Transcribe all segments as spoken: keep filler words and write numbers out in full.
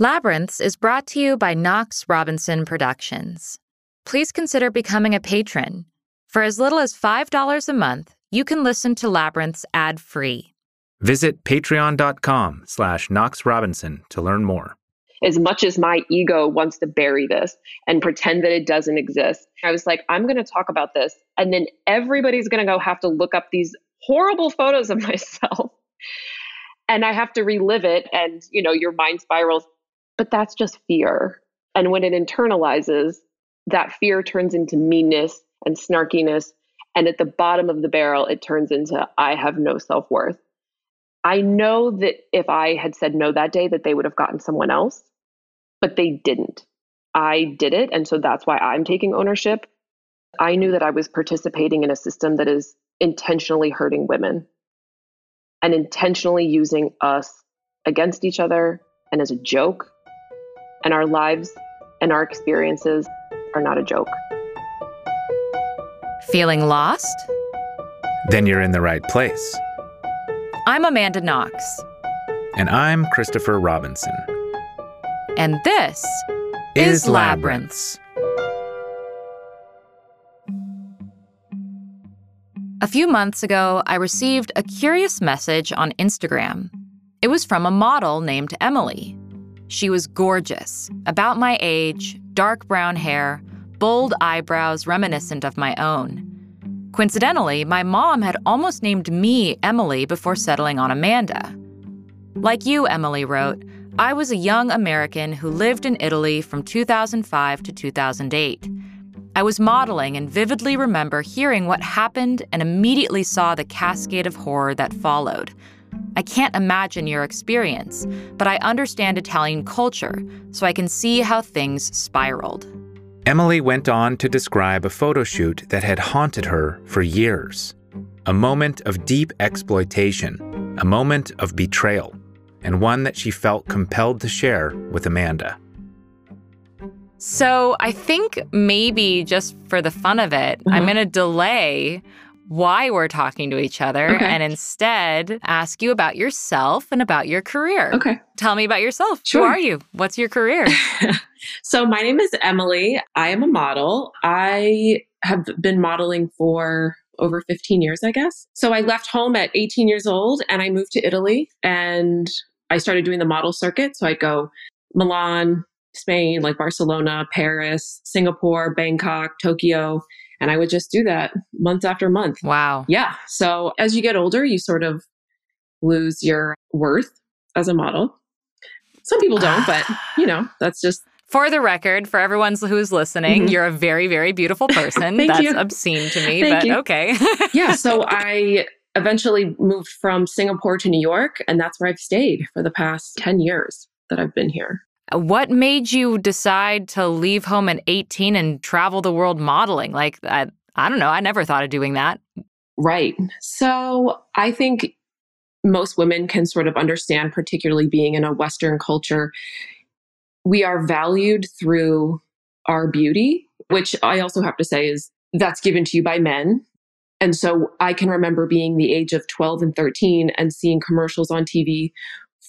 Labyrinths is brought to you by Knox Robinson Productions. Please consider becoming a patron. For as little as five dollars a month, you can listen to Labyrinths ad-free. Visit patreon.com slash Knox Robinson to learn more. As much as my ego wants to bury this and pretend that it doesn't exist, I was like, I'm going to talk about this, and then everybody's going to go have to look up these horrible photos of myself, and I have to relive it, and, you know, your mind spirals. But that's just fear. And when it internalizes, that fear turns into meanness and snarkiness. And at the bottom of the barrel, it turns into, I have no self-worth. I know that if I had said no that day, that they would have gotten someone else, but they didn't. I did it. And so that's why I'm taking ownership. I knew that I was participating in a system that is intentionally hurting women and intentionally using us against each other and as a joke. And our lives and our experiences are not a joke. Feeling lost? Then you're in the right place. I'm Amanda Knox. And I'm Christopher Robinson. And this is Labyrinths. A few months ago, I received a curious message on Instagram. It was from a model named Emily. She was gorgeous, about my age, dark brown hair, bold eyebrows reminiscent of my own. Coincidentally, my mom had almost named me Emily before settling on Amanda. Like you, Emily wrote, I was a young American who lived in Italy from two thousand five to two thousand eight. I was modeling and vividly remember hearing what happened and immediately saw the cascade of horror that followed. I can't imagine your experience, but I understand Italian culture, so I can see how things spiraled. Emily went on to describe a photo shoot that had haunted her for years. A moment of deep exploitation, a moment of betrayal, and one that she felt compelled to share with Amanda. So I think maybe just for the fun of it, mm-hmm. I'm going to delay why we're talking to each other, okay, and instead ask you about yourself and about your career. Okay. Tell me about yourself. Sure. Who are you? What's your career? So my name is Emily. I am a model. I have been modeling for over fifteen years, I guess. So I left home at eighteen years old and I moved to Italy and I started doing the model circuit. So I'd go Milan, Spain, like Barcelona, Paris, Singapore, Bangkok, Tokyo. And I would just do that month after month. Wow. Yeah. So as you get older, you sort of lose your worth as a model. Some people don't, but you know, that's just... For the record, for everyone who's listening, mm-hmm. you're a very, very beautiful person. Thank that's you. Obscene to me, Thank but you. Okay. Yeah. So I eventually moved from Singapore to New York, and that's where I've stayed for the past ten years that I've been here. What made you decide to leave home at eighteen and travel the world modeling? Like, I, I don't know. I never thought of doing that. Right. So I think most women can sort of understand, particularly being in a Western culture, we are valued through our beauty, which I also have to say is that's given to you by men. And so I can remember being the age of twelve and thirteen and seeing commercials on T V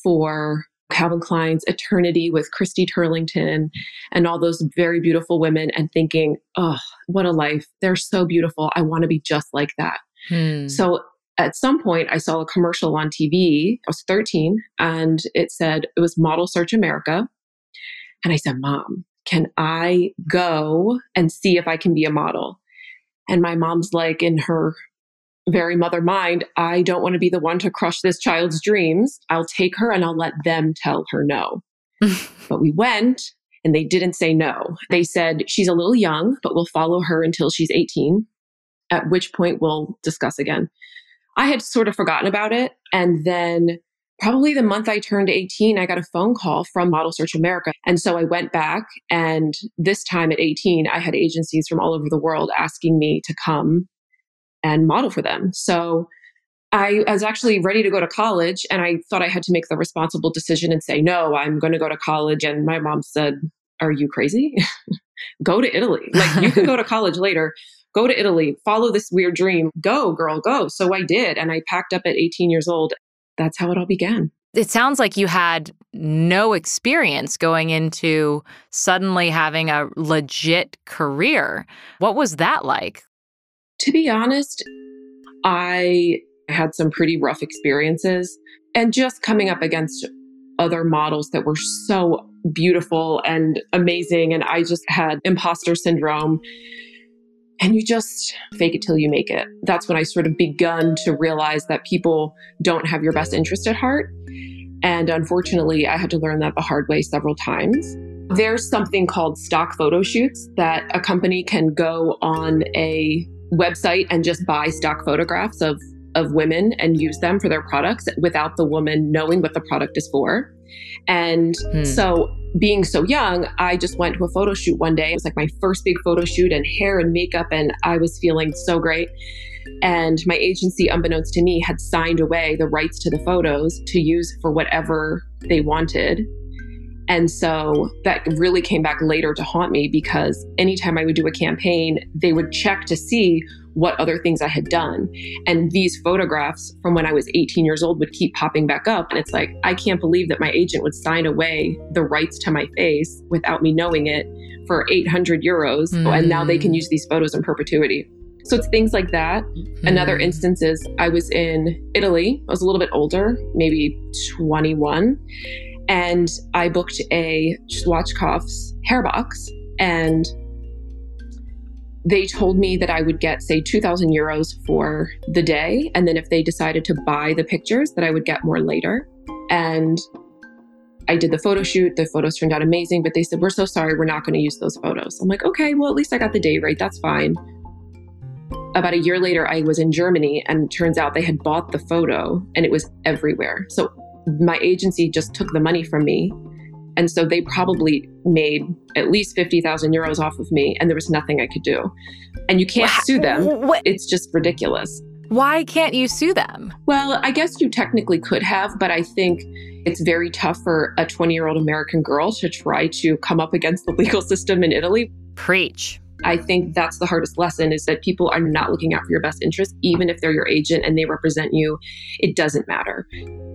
for Calvin Klein's Eternity with Christy Turlington and all those very beautiful women and thinking, oh, what a life. They're so beautiful. I want to be just like that. Hmm. So at some point I saw a commercial on T V. I was thirteen and it said, it was Model Search America. And I said, Mom, can I go and see if I can be a model? And my mom's like, in her very mother mind, I don't want to be the one to crush this child's dreams. I'll take her and I'll let them tell her no. But we went and they didn't say no. They said, she's a little young, but we'll follow her until she's eighteen, at which point we'll discuss again. I had sort of forgotten about it. And then probably the month I turned eighteen, I got a phone call from Model Search America. And so I went back, and this time at eighteen, I had agencies from all over the world asking me to come and model for them. So I, I was actually ready to go to college, and I thought I had to make the responsible decision and say, no, I'm going to go to college. And my mom said, are you crazy? Go to Italy. Like, you can go to college later. Go to Italy. Follow this weird dream. Go, girl, go. So I did. And I packed up at eighteen years old. That's how it all began. it sounds like you had no experience going into suddenly having a legit career. What was that like? To be honest, I had some pretty rough experiences and just coming up against other models that were so beautiful and amazing. And I just had imposter syndrome. And you just fake it till you make it. That's when I sort of begun to realize that people don't have your best interest at heart. And unfortunately, I had to learn that the hard way several times. There's something called stock photo shoots that a company can go on a website and just buy stock photographs of, of women and use them for their products without the woman knowing what the product is for. And hmm. so being so young, I just went to a photo shoot one day. It was like my first big photo shoot and hair and makeup. And I was feeling so great. And my agency, unbeknownst to me, had signed away the rights to the photos to use for whatever they wanted. And so that really came back later to haunt me because anytime I would do a campaign, they would check to see what other things I had done. And these photographs from when I was eighteen years old would keep popping back up. And it's like, I can't believe that my agent would sign away the rights to my face without me knowing it for eight hundred euros. Mm. And now they can use these photos in perpetuity. So it's things like that. Mm. Another instance is I was in Italy. I was a little bit older, maybe twenty-one. And I booked a Schwarzkopf's hair box. And they told me that I would get, say, two thousand euros for the day. And then if they decided to buy the pictures, that I would get more later. And I did the photo shoot. The photos turned out amazing. But they said, we're so sorry. We're not going to use those photos. I'm like, okay, well, at least I got the day right. That's fine. About a year later, I was in Germany. And it turns out they had bought the photo. And it was everywhere. So my agency just took the money from me. And so they probably made at least fifty thousand euros off of me, and there was nothing I could do. And you can't wow. sue them. What? It's just ridiculous. Why can't you sue them? Well, I guess you technically could have, but I think it's very tough for a twenty-year-old American girl to try to come up against the legal system in Italy. Preach. I think that's the hardest lesson is that people are not looking out for your best interest, even if they're your agent and they represent you. It doesn't matter.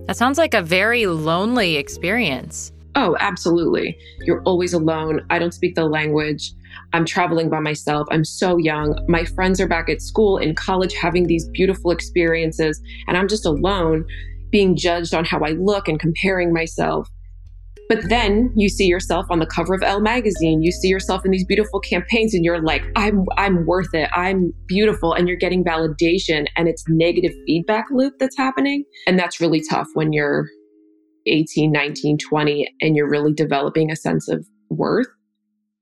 That sounds like a very lonely experience. Oh, absolutely. You're always alone. I don't speak the language. I'm traveling by myself. I'm so young. My friends are back at school, in college, having these beautiful experiences. And I'm just alone, being judged on how I look and comparing myself. But then you see yourself on the cover of Elle magazine. You see yourself in these beautiful campaigns and you're like, I'm I'm worth it. I'm beautiful. And you're getting validation. And it's negative feedback loop that's happening. And that's really tough when you're eighteen, nineteen, twenty, and you're really developing a sense of worth.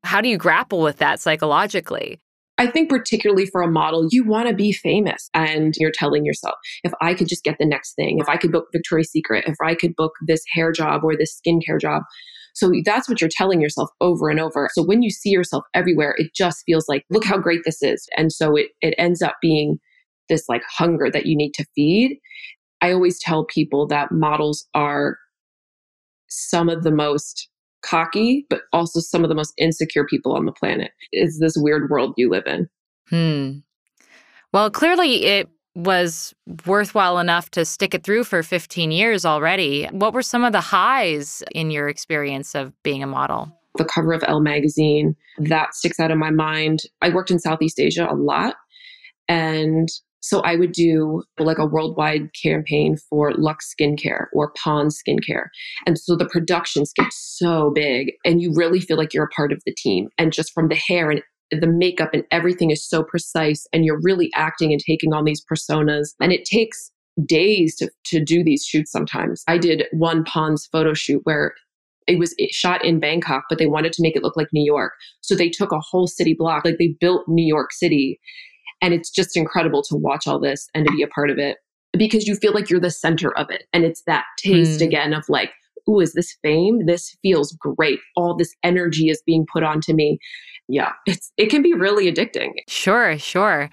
How do you grapple with that psychologically? I think particularly for a model, you want to be famous. And you're telling yourself, if I could just get the next thing, if I could book Victoria's Secret, if I could book this hair job or this skincare job. So that's what you're telling yourself over and over. So when you see yourself everywhere, it just feels like, look how great this is. And so it it ends up being this like hunger that you need to feed. I always tell people that models are some of the most cocky, but also some of the most insecure people on the planet. It's this weird world you live in. Hmm. Well, clearly it was worthwhile enough to stick it through for fifteen years already. What were some of the highs in your experience of being a model? The cover of Elle magazine, that sticks out in my mind. I worked in Southeast Asia a lot. And so I would do like a worldwide campaign for Lux skincare or Pond skincare. And so the productions get so big and you really feel like you're a part of the team. And just from the hair and the makeup and everything is so precise and you're really acting and taking on these personas. And it takes days to, to do these shoots sometimes. I did one Pond's photo shoot where it was shot in Bangkok, but they wanted to make it look like New York. So they took a whole city block, like they built New York City. And it's just incredible to watch all this and to be a part of it because you feel like you're the center of it. And it's that taste mm. again of like, ooh, is this fame? This feels great. All this energy is being put onto me. yeah, it's, it can be really addicting. Sure, sure.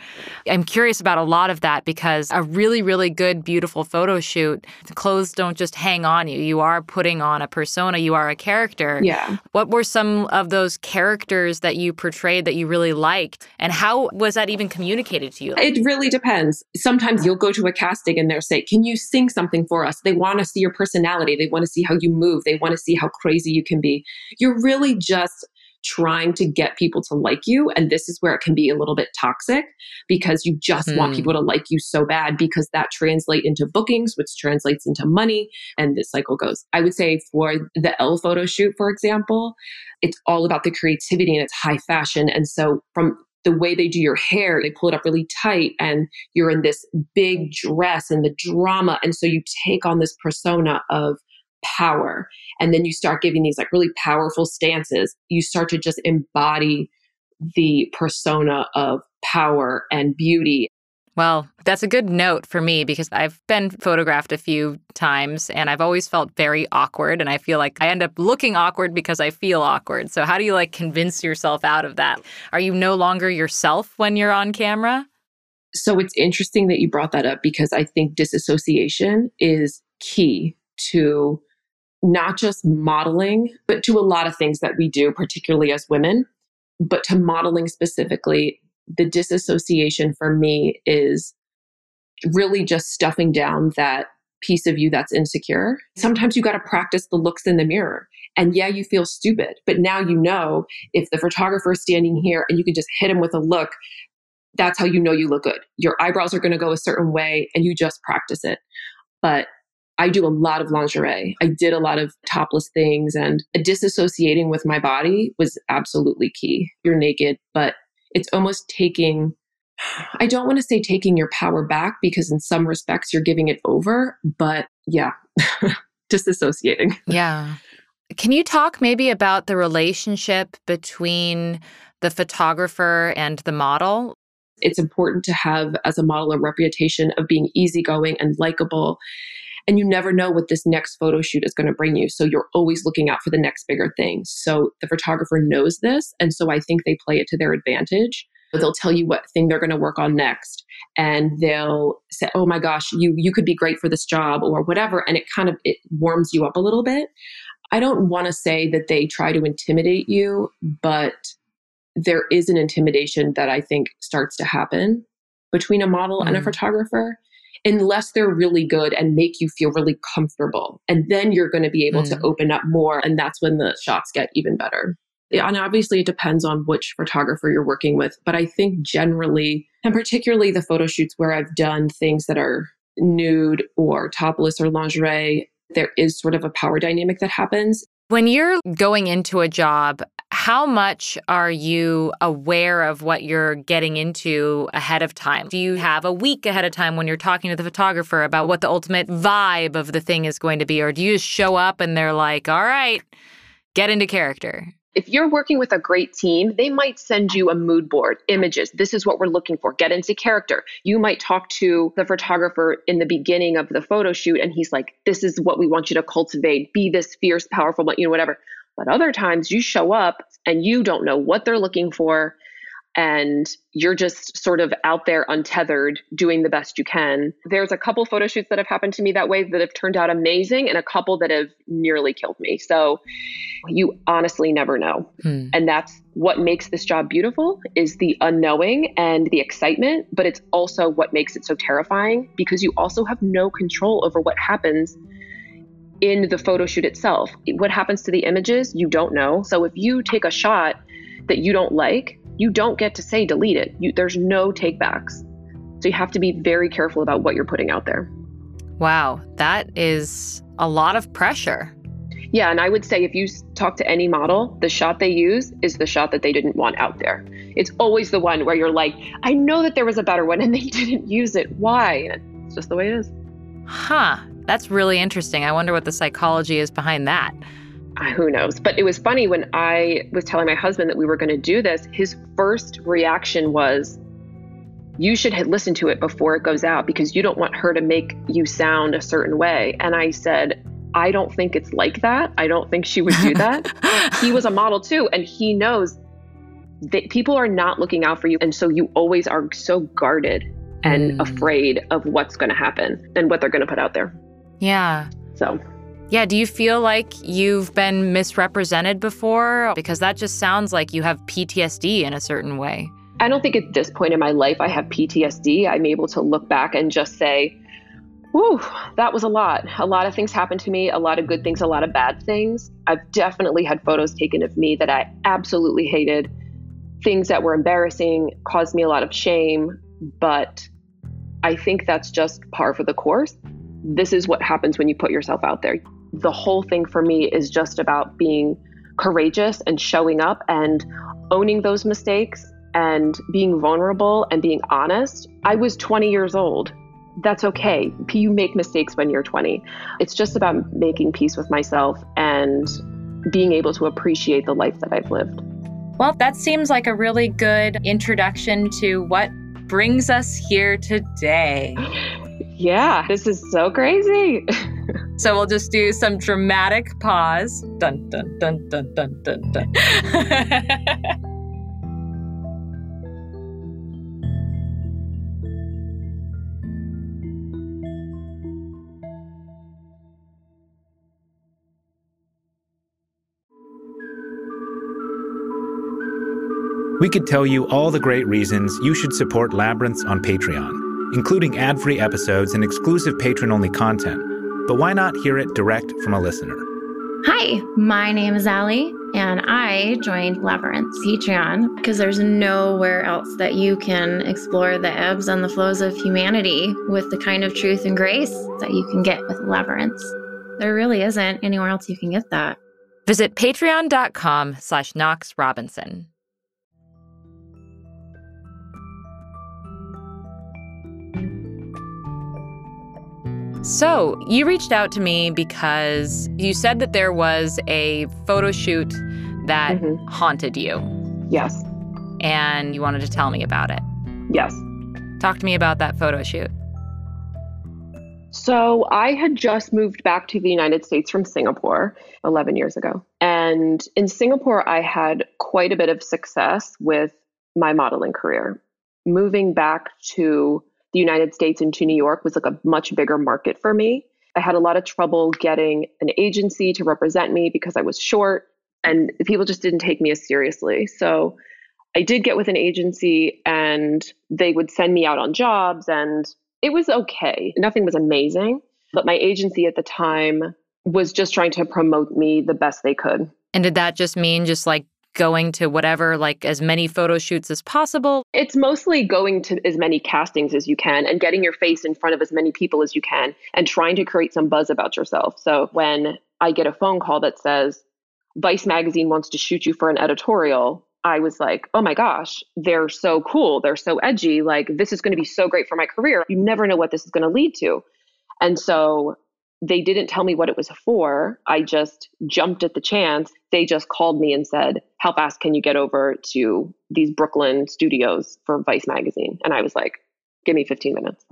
I'm curious about a lot of that because a really, really good, beautiful photo shoot, the clothes don't just hang on you. You are putting on a persona. You are a character. Yeah. What were some of those characters that you portrayed that you really liked? And how was that even communicated to you? It really depends. Sometimes you'll go to a casting and they'll say, can you sing something for us? They want to see your personality. They want to see how you move. They want to see how crazy you can be. You're really just trying to get people to like you. And this is where it can be a little bit toxic because you just mm. want people to like you so bad because that translates into bookings, which translates into money. And this cycle goes. I would say for the Elle photo shoot, for example, it's all about the creativity and it's high fashion. And so from the way they do your hair, they pull it up really tight and you're in this big dress and the drama. And so you take on this persona of power. And then you start giving these like really powerful stances. You start to just embody the persona of power and beauty. Well, that's a good note for me because I've been photographed a few times and I've always felt very awkward. And I feel like I end up looking awkward because I feel awkward. So how do you like convince yourself out of that? Are you no longer yourself when you're on camera? So it's interesting that you brought that up because I think disassociation is key to not just modeling, but to a lot of things that we do, particularly as women, but to modeling specifically. The disassociation for me is really just stuffing down that piece of you that's insecure. Sometimes you got to practice the looks in the mirror. And yeah, you feel stupid, but now you know if the photographer is standing here and you can just hit him with a look, that's how you know you look good. Your eyebrows are going to go a certain way and you just practice it. But I do a lot of lingerie. I did a lot of topless things, and disassociating with my body was absolutely key. You're naked, but it's almost taking, I don't want to say taking your power back because in some respects you're giving it over, but yeah, disassociating. Yeah. Can you talk maybe about the relationship between the photographer and the model? It's important to have as a model a reputation of being easygoing and likable. And you never know what this next photo shoot is going to bring you. So you're always looking out for the next bigger thing. So the photographer knows this. And so I think they play it to their advantage. They'll tell you what thing they're going to work on next. And they'll say, oh my gosh, you you could be great for this job or whatever. And it kind of it warms you up a little bit. I don't want to say that they try to intimidate you, but there is an intimidation that I think starts to happen between a model mm. and a photographer. Unless they're really good and make you feel really comfortable. And then you're going to be able mm. to open up more. And that's when the shots get even better. And obviously it depends on which photographer you're working with. But I think generally, and particularly the photo shoots where I've done things that are nude or topless or lingerie, there is sort of a power dynamic that happens. When you're going into a job, how much are you aware of what you're getting into ahead of time? Do you have a week ahead of time when you're talking to the photographer about what the ultimate vibe of the thing is going to be? Or do you just show up and they're like, all right, get into character? If you're working with a great team, they might send you a mood board, images. This is what we're looking for. Get into character. You might talk to the photographer in the beginning of the photo shoot, and he's like, this is what we want you to cultivate. Be this fierce, powerful, you know, whatever. But other times you show up and you don't know what they're looking for. And you're just sort of out there untethered, doing the best you can. There's a couple photo shoots that have happened to me that way that have turned out amazing and a couple that have nearly killed me. So you honestly never know. Hmm. And that's what makes this job beautiful is the unknowing and the excitement, but it's also what makes it so terrifying because you also have no control over what happens in the photo shoot itself. What happens to the images, you don't know. So if you take a shot that you don't like, you don't get to say delete it. You, there's no take backs. So you have to be very careful about what you're putting out there. Wow, that is a lot of pressure. Yeah, and I would say if you talk to any model, the shot they use is the shot that they didn't want out there. It's always the one where you're like, I know that there was a better one and they didn't use it. Why? It's just the way it is. Huh, that's really interesting. I wonder what the psychology is behind that. Who knows? But it was funny when I was telling my husband that we were going to do this, his first reaction was, you should listen to it before it goes out because you don't want her to make you sound a certain way. And I said, I don't think it's like that. I don't think she would do that. He was a model too. And he knows they, people are not looking out for you. And so you always are so guarded and mm. afraid of what's going to happen and what they're going to put out there. Yeah. So. Yeah. Do you feel like you've been misrepresented before? Because that just sounds like you have P T S D in a certain way. I don't think at this point in my life I have P T S D. I'm able to look back and just say, whew, that was a lot. A lot of things happened to me, a lot of good things, a lot of bad things. I've definitely had photos taken of me that I absolutely hated, things that were embarrassing, caused me a lot of shame. But I think that's just par for the course. This is what happens when you put yourself out there. The whole thing for me is just about being courageous and showing up and owning those mistakes and being vulnerable and being honest. I was twenty years old. That's okay. You make mistakes when you're twenty. It's just about making peace with myself and being able to appreciate the life that I've lived. Well, that seems like a really good introduction to what brings us here today. Yeah, this is so crazy. So we'll just do some dramatic pause. Dun, dun, dun, dun, dun, dun, dun. We could tell you all the great reasons you should support Labyrinths on Patreon, including ad-free episodes and exclusive patron-only content. But why not hear it direct from a listener? Hi, my name is Allie, and I joined Labyrinths Patreon because there's nowhere else that you can explore the ebbs and the flows of humanity with the kind of truth and grace that you can get with Labyrinths. There really isn't anywhere else you can get that. Visit patreon.com slash Knox Robinson. So you reached out to me because you said that there was a photo shoot that mm-hmm. haunted you. Yes. And you wanted to tell me about it. Yes. Talk to me about that photo shoot. So I had just moved back to the United States from Singapore eleven years ago. And in Singapore, I had quite a bit of success with my modeling career. Moving back to the United States and to New York was like a much bigger market for me. I had a lot of trouble getting an agency to represent me because I was short and people just didn't take me as seriously. So I did get with an agency and they would send me out on jobs and it was okay. Nothing was amazing, but my agency at the time was just trying to promote me the best they could. And did that just mean just like going to whatever, like as many photo shoots as possible? It's mostly going to as many castings as you can and getting your face in front of as many people as you can and trying to create some buzz about yourself. So when I get a phone call that says, Vice Magazine wants to shoot you for an editorial, I was like, oh my gosh, they're so cool. They're so edgy. Like, this is going to be so great for my career. You never know what this is going to lead to. And so they didn't tell me what it was for. I just jumped at the chance. They just called me and said, how fast can you get over to these Brooklyn studios for Vice Magazine? And I was like, give me fifteen minutes.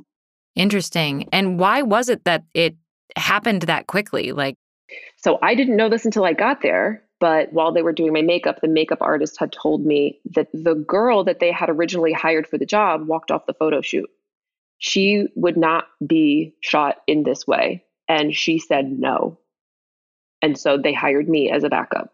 Interesting. And why was it that it happened that quickly? Like, so I didn't know this until I got there. But while they were doing my makeup, the makeup artist had told me that the girl that they had originally hired for the job walked off the photo shoot. She would not be shot in this way. And she said no. And so they hired me as a backup.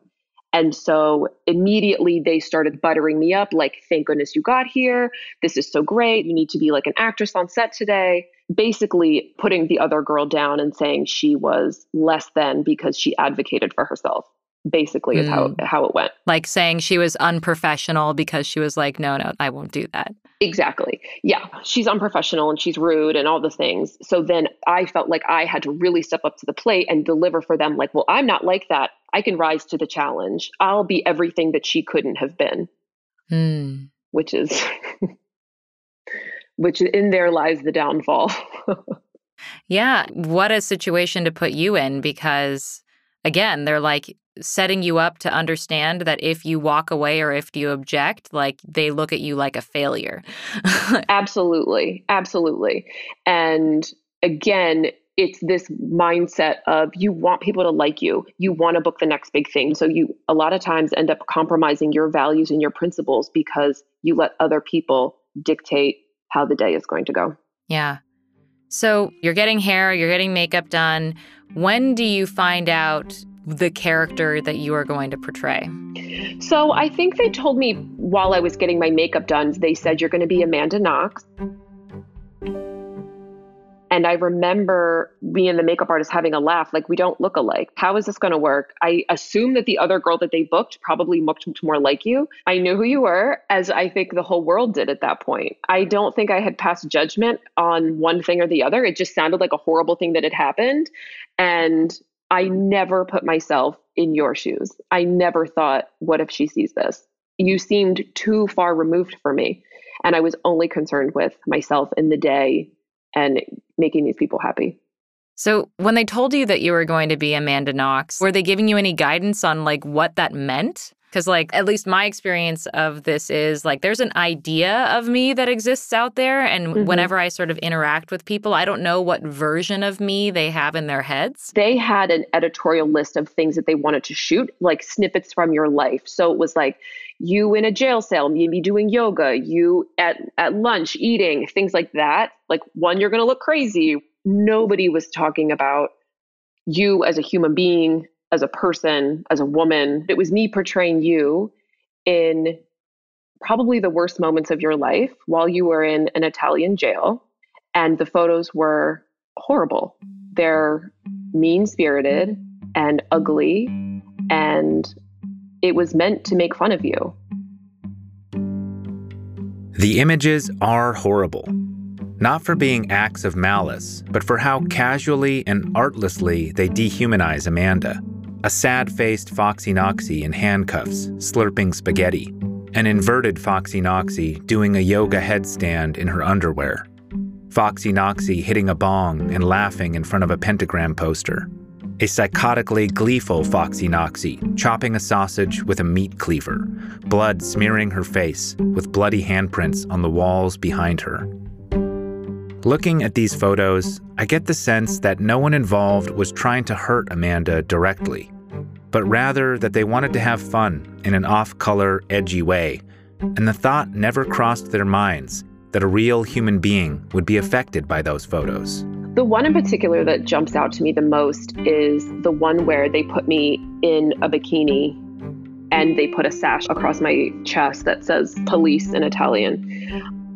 And so immediately they started buttering me up like, thank goodness you got here. This is so great. You need to be like an actress on set today. Basically putting the other girl down and saying she was less than because she advocated for herself. Basically is mm. how, how it went. Like saying she was unprofessional because she was like, no, no, I won't do that. Exactly. Yeah. She's unprofessional and she's rude and all the things. So then I felt like I had to really step up to the plate and deliver for them. Like, well, I'm not like that. I can rise to the challenge. I'll be everything that she couldn't have been, mm. which is, which in there lies the downfall. Yeah. What a situation to put you in because again, they're like setting you up to understand that if you walk away or if you object, like they look at you like a failure. Absolutely. Absolutely. And again, it's this mindset of you want people to like you, you want to book the next big thing. So you, a lot of times, end up compromising your values and your principles because you let other people dictate how the day is going to go. Yeah. So you're getting hair, you're getting makeup done. When do you find out the character that you are going to portray? So I think they told me while I was getting my makeup done, they said, you're going to be Amanda Knox. And I remember me and the makeup artist having a laugh, like, we don't look alike. How is this going to work? I assume that the other girl that they booked probably looked more like you. I knew who you were, as I think the whole world did at that point. I don't think I had passed judgment on one thing or the other. It just sounded like a horrible thing that had happened. And I never put myself in your shoes. I never thought, what if she sees this? You seemed too far removed for me. And I was only concerned with myself in the day and making these people happy. So when they told you that you were going to be Amanda Knox, were they giving you any guidance on like what that meant? Because like, at least my experience of this is like, there's an idea of me that exists out there. And mm-hmm. whenever I sort of interact with people, I don't know what version of me they have in their heads. They had an editorial list of things that they wanted to shoot, like snippets from your life. So it was like, you in a jail cell, maybe doing yoga, you at, at lunch, eating, things like that. Like, one, you're going to look crazy. Nobody was talking about you as a human being, as a person, as a woman. It was me portraying you in probably the worst moments of your life while you were in an Italian jail. And the photos were horrible. They're mean-spirited and ugly, and it was meant to make fun of you. The images are horrible. Not for being acts of malice, but for how casually and artlessly they dehumanize Amanda. A sad-faced Foxy Noxy in handcuffs, slurping spaghetti. An inverted Foxy Noxy doing a yoga headstand in her underwear. Foxy Noxy hitting a bong and laughing in front of a pentagram poster. A psychotically gleeful Foxy Noxy, chopping a sausage with a meat cleaver, blood smearing her face with bloody handprints on the walls behind her. Looking at these photos, I get the sense that no one involved was trying to hurt Amanda directly, but rather that they wanted to have fun in an off-color, edgy way, and the thought never crossed their minds that a real human being would be affected by those photos. The one in particular that jumps out to me the most is the one where they put me in a bikini and they put a sash across my chest that says police in Italian.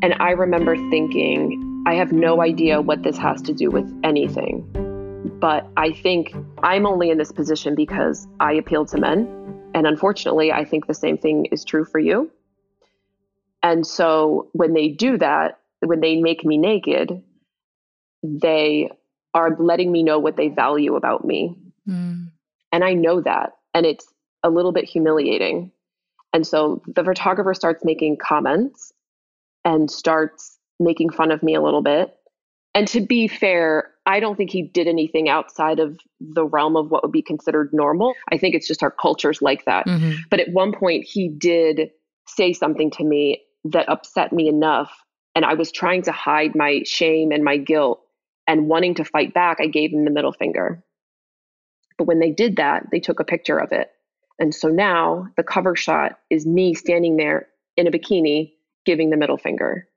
And I remember thinking, I have no idea what this has to do with anything. But I think I'm only in this position because I appeal to men. And unfortunately, I think the same thing is true for you. And so when they do that, when they make me naked, they are letting me know what they value about me. Mm. And I know that. And it's a little bit humiliating. And so the photographer starts making comments and starts making fun of me a little bit. And to be fair, I don't think he did anything outside of the realm of what would be considered normal. I think it's just our culture's like that. Mm-hmm. But at one point, he did say something to me that upset me enough. And I was trying to hide my shame and my guilt. And wanting to fight back, I gave them the middle finger. But when they did that, they took a picture of it. And so now the cover shot is me standing there in a bikini, giving the middle finger.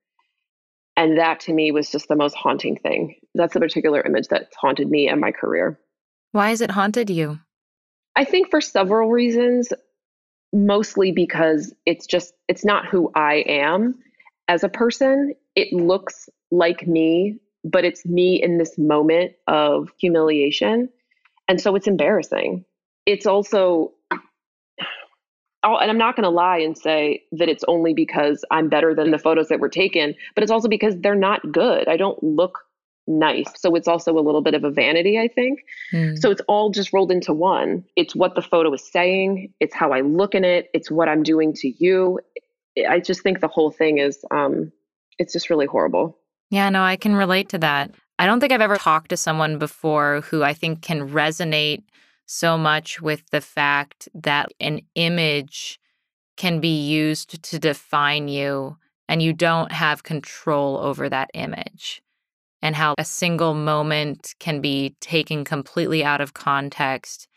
And that to me was just the most haunting thing. That's the particular image that's haunted me and my career. Why has it haunted you? I think for several reasons, mostly because it's just, it's not who I am as a person. It looks like me, but it's me in this moment of humiliation. And so it's embarrassing. It's also, oh, and I'm not going to lie and say that it's only because I'm better than the photos that were taken, but it's also because they're not good. I don't look nice. So it's also a little bit of a vanity, I think. Mm. So it's all just rolled into one. It's what the photo is saying. It's how I look in it. It's what I'm doing to you. I just think the whole thing is, um, it's just really horrible. Yeah, no, I can relate to that. I don't think I've ever talked to someone before who I think can resonate so much with the fact that an image can be used to define you and you don't have control over that image. and how a single moment can be taken completely out of context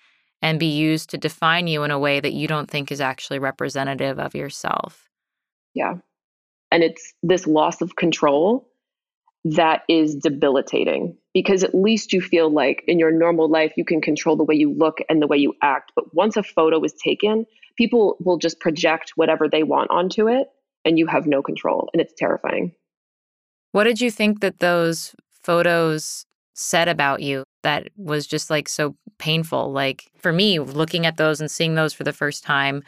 and be used to define you in a way that you don't think is actually representative of yourself. Yeah. And it's this loss of control that is debilitating, because at least you feel like in your normal life, you can control the way you look and the way you act. But once a photo is taken, people will just project whatever they want onto it, and you have no control. And it's terrifying. What did you think that those photos said about you that was just like so painful? Like for me, looking at those and seeing those for the first time,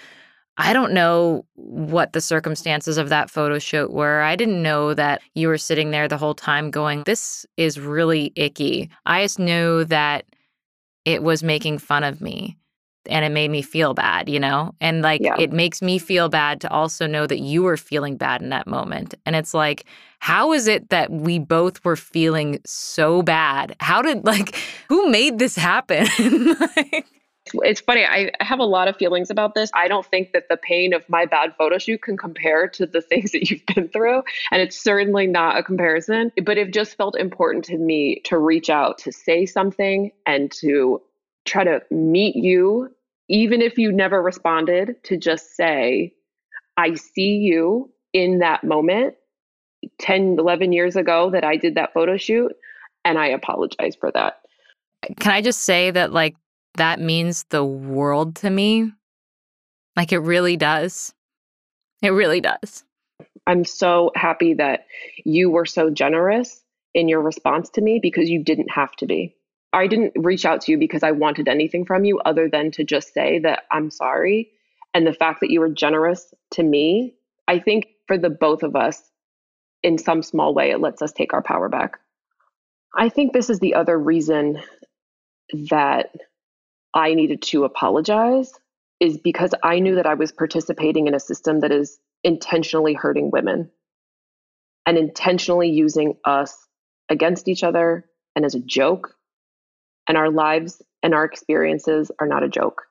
I don't know what the circumstances of that photo shoot were. I didn't know that you were sitting there the whole time going, this is really icky. I just knew that it was making fun of me and it made me feel bad, you know? And like, yeah. It makes me feel bad to also know that you were feeling bad in that moment. And it's like, how is it that we both were feeling so bad? How did, like, who made this happen? Like, it's funny. I have a lot of feelings about this. I don't think that the pain of my bad photo shoot can compare to the things that you've been through. And it's certainly not a comparison, but it just felt important to me to reach out, to say something, and to try to meet you, even if you never responded, to just say, I see you in that moment ten, eleven years ago that I did that photo shoot, and I apologize for that. Can I just say that, like, that means the world to me? Like, it really does. It really does. I'm so happy that you were so generous in your response to me, because you didn't have to be. I didn't reach out to you because I wanted anything from you other than to just say that I'm sorry. And the fact that you were generous to me, I think for the both of us, in some small way, it lets us take our power back. I think this is the other reason that I needed to apologize, is because I knew that I was participating in a system that is intentionally hurting women and intentionally using us against each other and as a joke. And our lives and our experiences are not a joke.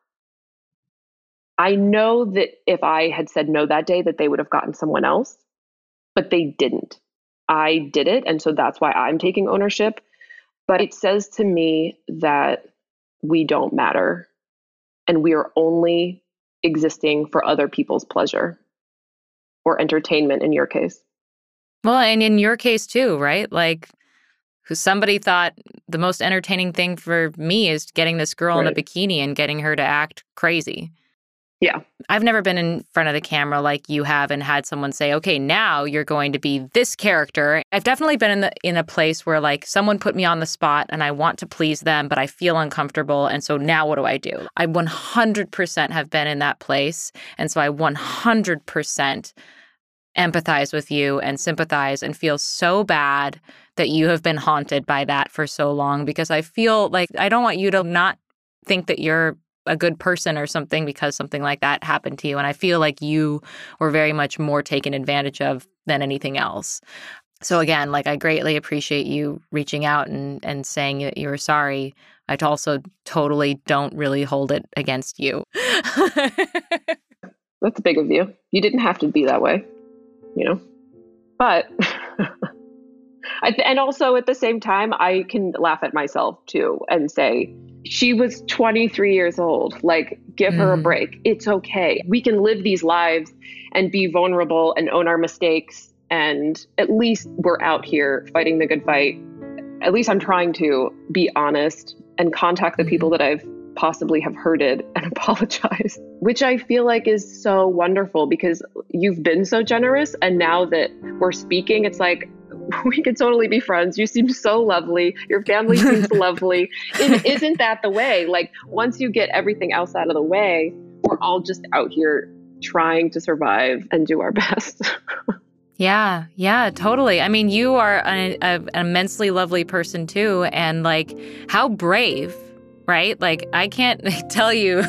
I know that if I had said no that day, that they would have gotten someone else, but they didn't. I did it. And so that's why I'm taking ownership. But it says to me that we don't matter and we are only existing for other people's pleasure or entertainment in your case. Well, and in your case too, right? Like, somebody thought the most entertaining thing for me is getting this girl right in a bikini and getting her to act crazy. Yeah. I've never been in front of the camera like you have and had someone say, okay, now you're going to be this character. I've definitely been in the in a place where, like, someone put me on the spot and I want to please them, but I feel uncomfortable. And so now what do I do? I one hundred percent have been in that place. And so I one hundred percent empathize with you and sympathize and feel so bad that you have been haunted by that for so long, because I feel like I don't want you to not think that you're a good person or something because something like that happened to you. And I feel like you were very much more taken advantage of than anything else. So again, like, I greatly appreciate you reaching out and, and saying that you were sorry. I also totally don't really hold it against you. That's big of you. You didn't have to be that way. You know, but I th- and also at the same time, I can laugh at myself too and say, she was twenty-three years old. Like, give mm. her a break. It's okay. We can live these lives and be vulnerable and own our mistakes. And at least we're out here fighting the good fight. At least I'm trying to be honest and contact the people that I've possibly have hurted and apologize, which I feel like is so wonderful, because you've been so generous. And now that we're speaking, it's like, we could totally be friends. You seem so lovely. Your family seems lovely. It, isn't that the way? Like, once you get everything else out of the way, we're all just out here trying to survive and do our best. Yeah, yeah, totally. I mean, you are an, a, an immensely lovely person too. And like, how brave, right? Like, I can't tell you.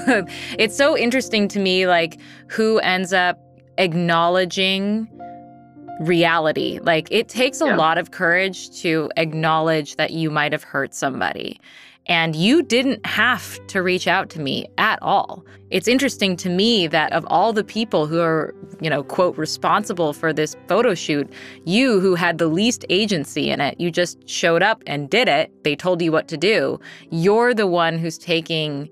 It's so interesting to me, like, who ends up acknowledging reality. Like, it takes a yeah. lot of courage to acknowledge that you might have hurt somebody. And you didn't have to reach out to me at all. It's interesting to me that of all the people who are, you know, quote, responsible for this photo shoot, you, who had the least agency in it, you just showed up and did it. They told you what to do. You're the one who's taking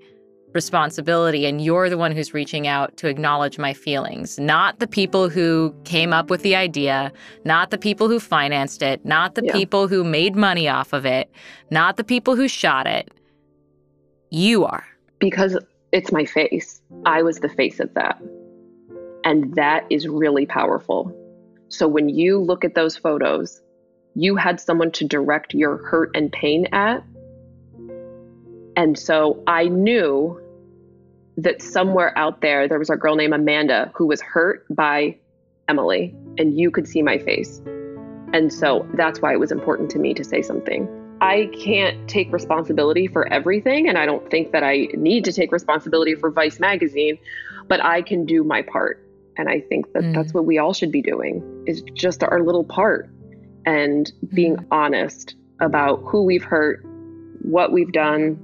responsibility, and you're the one who's reaching out to acknowledge my feelings, not the people who came up with the idea, not the people who financed it, not the yeah. people who made money off of it, not the people who shot it. You are. Because it's my face. I was the face of that. And that is really powerful. So when you look at those photos, you had someone to direct your hurt and pain at. And so I knew that somewhere out there, there was a girl named Amanda who was hurt by Emily, and you could see my face. And so that's why it was important to me to say something. I can't take responsibility for everything, and I don't think that I need to take responsibility for Vice Magazine, but I can do my part. And I think that mm. that's what we all should be doing, is just our little part and being mm. honest about who we've hurt, what we've done.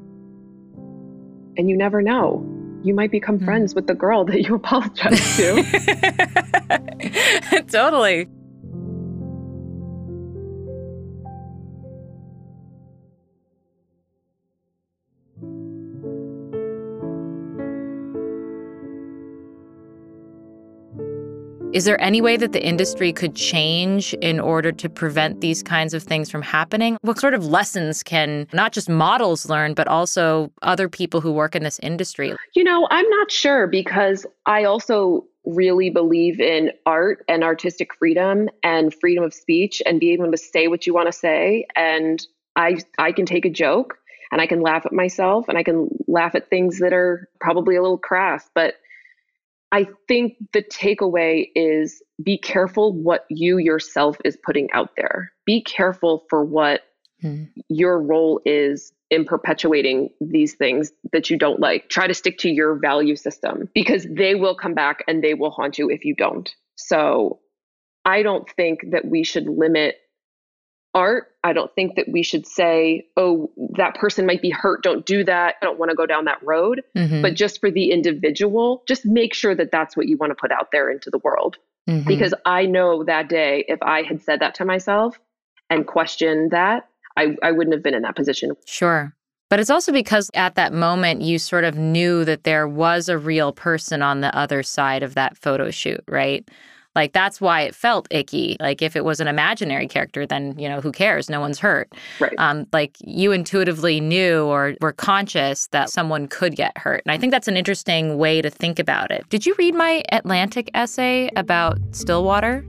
And you never know. You might become mm. friends with the girl that you apologize to. Totally. Is there any way that the industry could change in order to prevent these kinds of things from happening? What sort of lessons can not just models learn, but also other people who work in this industry? You know, I'm not sure, because I also really believe in art and artistic freedom and freedom of speech and being able to say what you want to say. And I, I can take a joke, and I can laugh at myself, and I can laugh at things that are probably a little crass, but I think the takeaway is, be careful what you yourself is putting out there. Be careful for what mm. your role is in perpetuating these things that you don't like. Try to stick to your value system, because they will come back and they will haunt you if you don't. So I don't think that we should limit art. I don't think that we should say, oh, that person might be hurt, don't do that, I don't want to go down that road. Mm-hmm. But just for the individual, just make sure that that's what you want to put out there into the world. Mm-hmm. Because I know that day, if I had said that to myself and questioned that, I, I wouldn't have been in that position. Sure. But it's also because at that moment, you sort of knew that there was a real person on the other side of that photo shoot, right? Like, that's why it felt icky. Like, if it was an imaginary character, then, you know, who cares? No one's hurt. Right. Um, like, you intuitively knew or were conscious that someone could get hurt. And I think that's an interesting way to think about it. Did you read my Atlantic essay about Stillwater?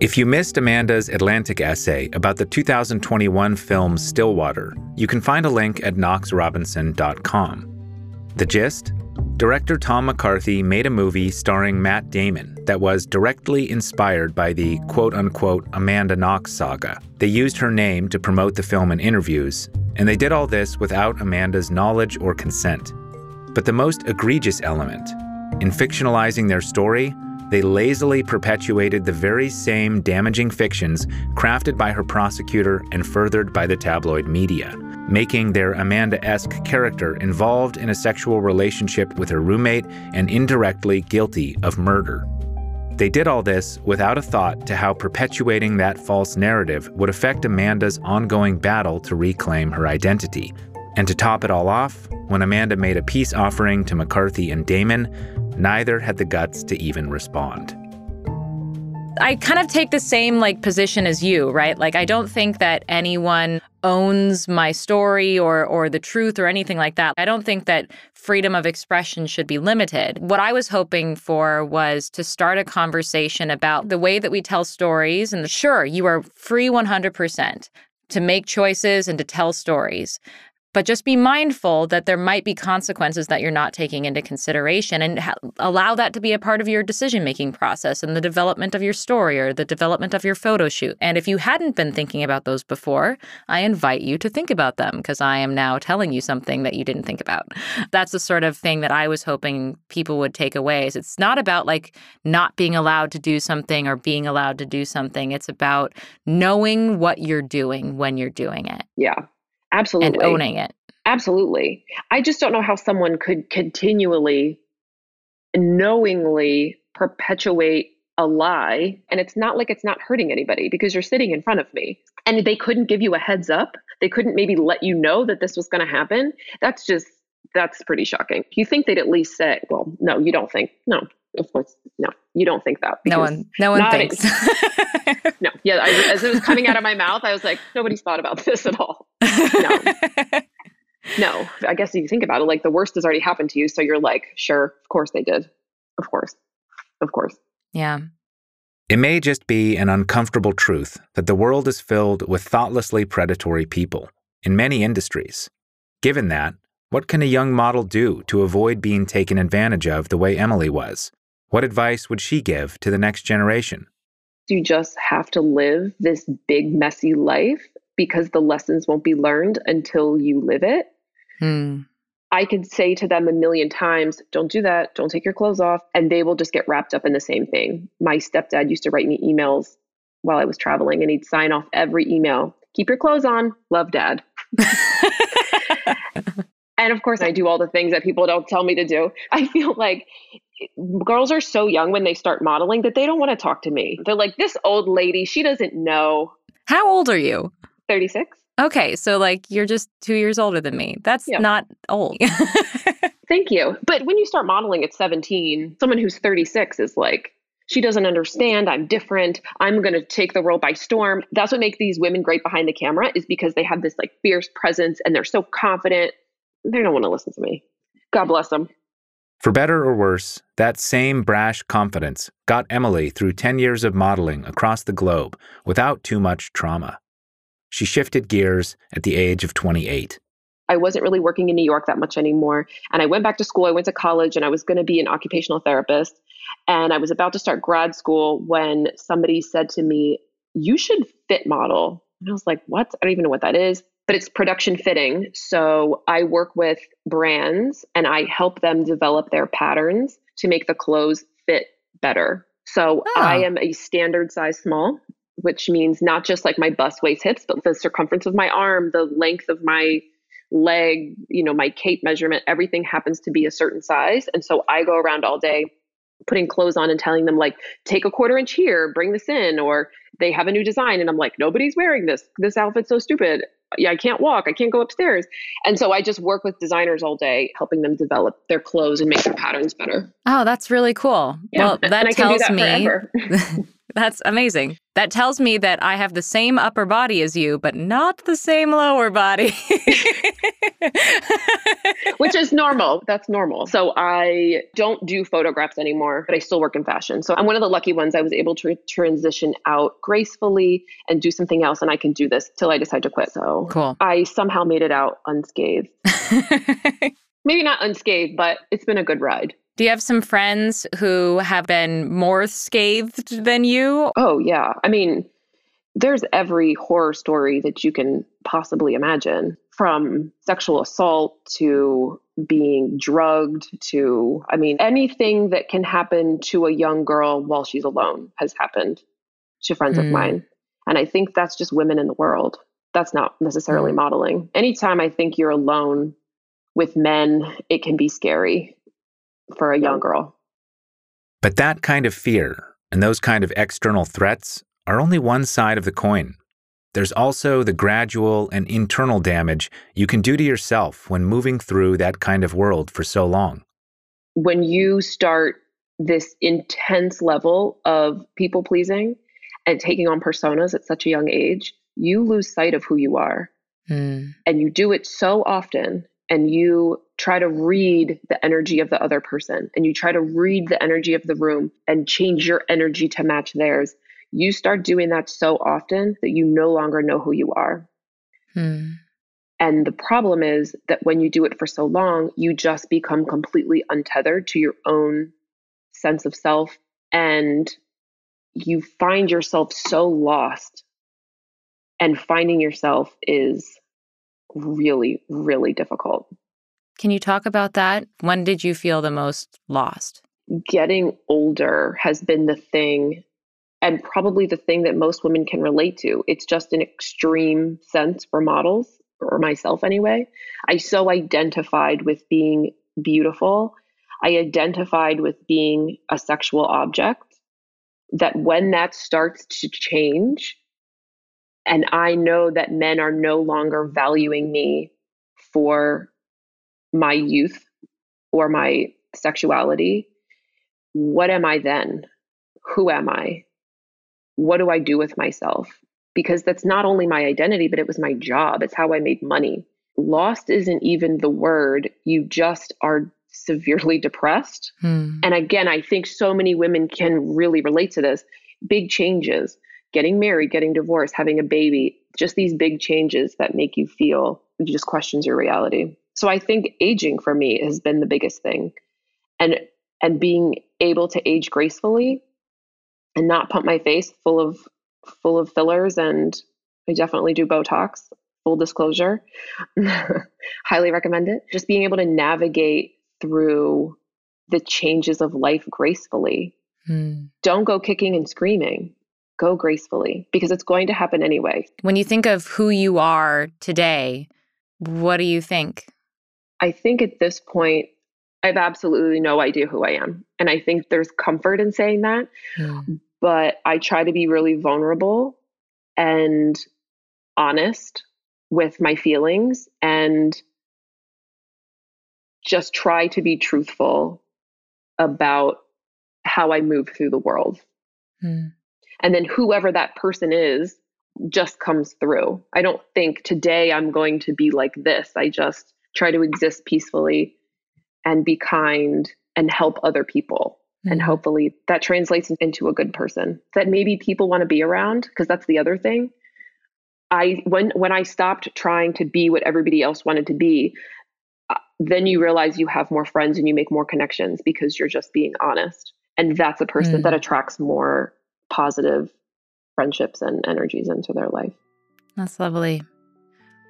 If you missed Amanda's Atlantic essay about the two thousand twenty-one film Stillwater, you can find a link at knox robinson dot com. The gist? Director Tom McCarthy made a movie starring Matt Damon that was directly inspired by the quote-unquote Amanda Knox saga. They used her name to promote the film in interviews, and they did all this without Amanda's knowledge or consent. But the most egregious element, in fictionalizing their story, they lazily perpetuated the very same damaging fictions crafted by her prosecutor and furthered by the tabloid media, making their Amanda-esque character involved in a sexual relationship with her roommate and indirectly guilty of murder. They did all this without a thought to how perpetuating that false narrative would affect Amanda's ongoing battle to reclaim her identity. And to top it all off, when Amanda made a peace offering to McCarthy and Damon, neither had the guts to even respond. I kind of take the same, like, position as you, right? Like, I don't think that anyone owns my story or or the truth or anything like that. I don't think that freedom of expression should be limited. What I was hoping for was to start a conversation about the way that we tell stories. And sure, you are free one hundred percent to make choices and to tell stories. But just be mindful that there might be consequences that you're not taking into consideration, and ha- allow that to be a part of your decision-making process and the development of your story or the development of your photo shoot. And if you hadn't been thinking about those before, I invite you to think about them, because I am now telling you something that you didn't think about. That's the sort of thing that I was hoping people would take away. Is it's not about, like, not being allowed to do something or being allowed to do something. It's about knowing what you're doing when you're doing it. Yeah. Absolutely. And owning it. Absolutely. I just don't know how someone could continually, knowingly perpetuate a lie. And it's not like it's not hurting anybody, because you're sitting in front of me and they couldn't give you a heads up. They couldn't maybe let you know that this was going to happen. That's just, that's pretty shocking. You think they'd at least say, well, no, you don't think, no, of course, no, you don't think that. No one, no one thinks. A, no. Yeah. I, as it was coming out of my mouth, I was like, nobody's thought about this at all. No. No, I guess if you think about it, like the worst has already happened to you. So you're like, sure, of course they did. Of course. Of course. Yeah. It may just be an uncomfortable truth that the world is filled with thoughtlessly predatory people in many industries. Given that, what can a young model do to avoid being taken advantage of the way Emily was? What advice would she give to the next generation? You just have to live this big, messy life, because the lessons won't be learned until you live it. Hmm. I could say to them a million times, don't do that. Don't take your clothes off. And they will just get wrapped up in the same thing. My stepdad used to write me emails while I was traveling, and he'd sign off every email. Keep your clothes on. Love, Dad. And of course, I do all the things that people don't tell me to do. I feel like girls are so young when they start modeling that they don't want to talk to me. They're like, this old lady, she doesn't know. How old are you? thirty-six. Okay, so like you're just two years older than me. That's yeah. not old. Thank you. But when you start modeling at seventeen, someone who's thirty-six is like, she doesn't understand. I'm different. I'm going to take the world by storm. That's what makes these women great behind the camera, is because they have this like fierce presence and they're so confident. They don't want to listen to me. God bless them. For better or worse, that same brash confidence got Emily through ten years of modeling across the globe without too much trauma. She shifted gears at the age of twenty-eight. I wasn't really working in New York that much anymore. And I went back to school. I went to college and I was going to be an occupational therapist. And I was about to start grad school when somebody said to me, you should fit model. And I was like, what? I don't even know what that is. But it's production fitting. So I work with brands and I help them develop their patterns to make the clothes fit better. So oh. I am a standard size small, which means not just like my bust, waist, hips, but the circumference of my arm, the length of my leg, you know, my cape measurement, everything happens to be a certain size. And so I go around all day putting clothes on and telling them like, take a quarter inch here, bring this in, or they have a new design. And I'm like, nobody's wearing this. This outfit's so stupid. Yeah, I can't walk. I can't go upstairs. And so I just work with designers all day, helping them develop their clothes and make their patterns better. Oh, that's really cool. Yeah. Well, that and I tells can do that me. That's amazing. That tells me that I have the same upper body as you, but not the same lower body. Which is normal. That's normal. So I don't do photographs anymore, but I still work in fashion. So I'm one of the lucky ones. I was able to transition out gracefully and do something else. And I can do this till I decide to quit. So cool. I somehow made it out unscathed. Maybe not unscathed, but it's been a good ride. Do you have some friends who have been more scathed than you? Oh, yeah. I mean, there's every horror story that you can possibly imagine, from sexual assault to being drugged to, I mean, anything that can happen to a young girl while she's alone has happened to friends mm. of mine. And I think that's just women in the world. That's not necessarily mm. modeling. Anytime I think you're alone with men, it can be scary for a young girl. But that kind of fear and those kind of external threats are only one side of the coin. There's also the gradual and internal damage you can do to yourself when moving through that kind of world for so long. When you start this intense level of people pleasing and taking on personas at such a young age, you lose sight of who you are. Mm. And you do it so often. And you try to read the energy of the other person, and you try to read the energy of the room and change your energy to match theirs. You start doing that so often that you no longer know who you are. Hmm. And the problem is that when you do it for so long, you just become completely untethered to your own sense of self, and you find yourself so lost. And finding yourself is really, really difficult. Can you talk about that? When did you feel the most lost? Getting older has been the thing, and probably the thing that most women can relate to. It's just an extreme sense for models or myself anyway, I so identified with being beautiful. I identified with being a sexual object that when that starts to change, and I know that men are no longer valuing me for my youth or my sexuality, what am I then? Who am I? What do I do with myself? Because that's not only my identity, but it was my job. It's how I made money. Lost isn't even the word. You just are severely depressed. Hmm. And again, I think so many women can really relate to this. Big changes, getting married, getting divorced, having a baby, just these big changes that make you feel, you just questions your reality. So I think aging for me has been the biggest thing. And and being able to age gracefully and not pump my face full of full of fillers, and I definitely do Botox, full disclosure. Highly recommend it. Just being able to navigate through the changes of life gracefully. Mm. Don't go kicking and screaming. Go gracefully, because it's going to happen anyway. When you think of who you are today, what do you think? I think at this point, I have absolutely no idea who I am. And I think there's comfort in saying that. Mm. But I try to be really vulnerable and honest with my feelings and just try to be truthful about how I move through the world. Mm. And then whoever that person is just comes through. I don't think today I'm going to be like this. I just try to exist peacefully and be kind and help other people. Mm. And hopefully that translates into a good person that maybe people want to be around, because that's the other thing. I when when I stopped trying to be what everybody else wanted to be, then you realize you have more friends and you make more connections because you're just being honest. And that's a person mm. that attracts more positive friendships and energies into their life. That's lovely.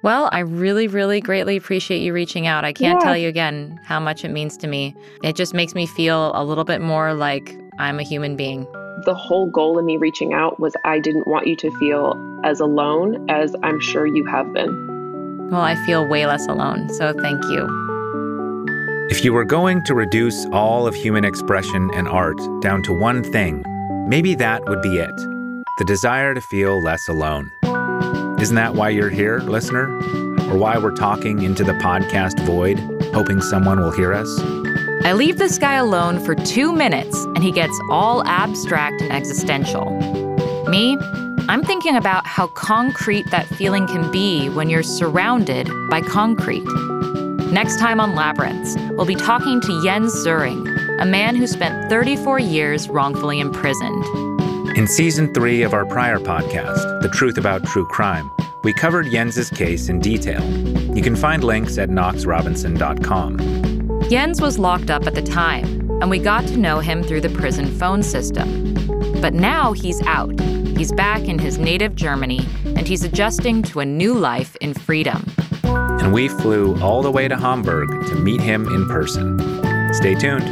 Well, I really, really greatly appreciate you reaching out. I can't yeah. tell you again how much it means to me. It just makes me feel a little bit more like I'm a human being. The whole goal of me reaching out was I didn't want you to feel as alone as I'm sure you have been. Well, I feel way less alone, so thank you. If you were going to reduce all of human expression and art down to one thing, maybe that would be it. The desire to feel less alone. Isn't that why you're here, listener? Or why we're talking into the podcast void, hoping someone will hear us? I leave this guy alone for two minutes, and he gets all abstract and existential. Me? I'm thinking about how concrete that feeling can be when you're surrounded by concrete. Next time on Labyrinths, we'll be talking to Jens Zuring, a man who spent thirty-four years wrongfully imprisoned. In season three of our prior podcast, The Truth About True Crime, we covered Jens's case in detail. You can find links at knox robinson dot com. Jens was locked up at the time, and we got to know him through the prison phone system. But now he's out. He's back in his native Germany, and he's adjusting to a new life in freedom. And we flew all the way to Hamburg to meet him in person. Stay tuned.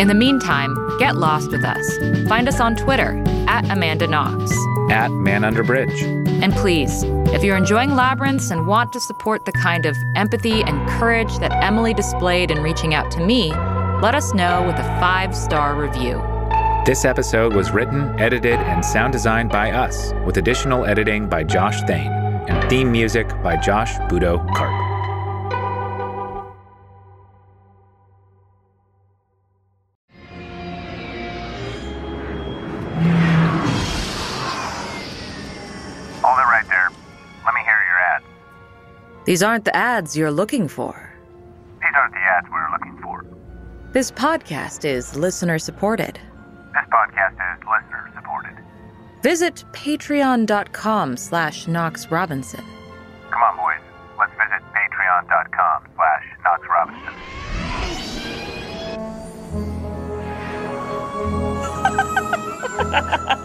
In the meantime, get lost with us. Find us on Twitter, at Amanda Knox. At manunderbridge. And please, if you're enjoying Labyrinths and want to support the kind of empathy and courage that Emily displayed in reaching out to me, let us know with a five-star review. This episode was written, edited, and sound designed by us, with additional editing by Josh Thane, and theme music by Josh Budo Carp. Hold it right there. Let me hear your ad. These aren't the ads you're looking for. These aren't the ads we're looking for. This podcast is listener-supported. This podcast is listener-supported. Visit patreon.com slash Knox Robinson. Come on, boys. Let's visit patreon.com slash Knox Robinson.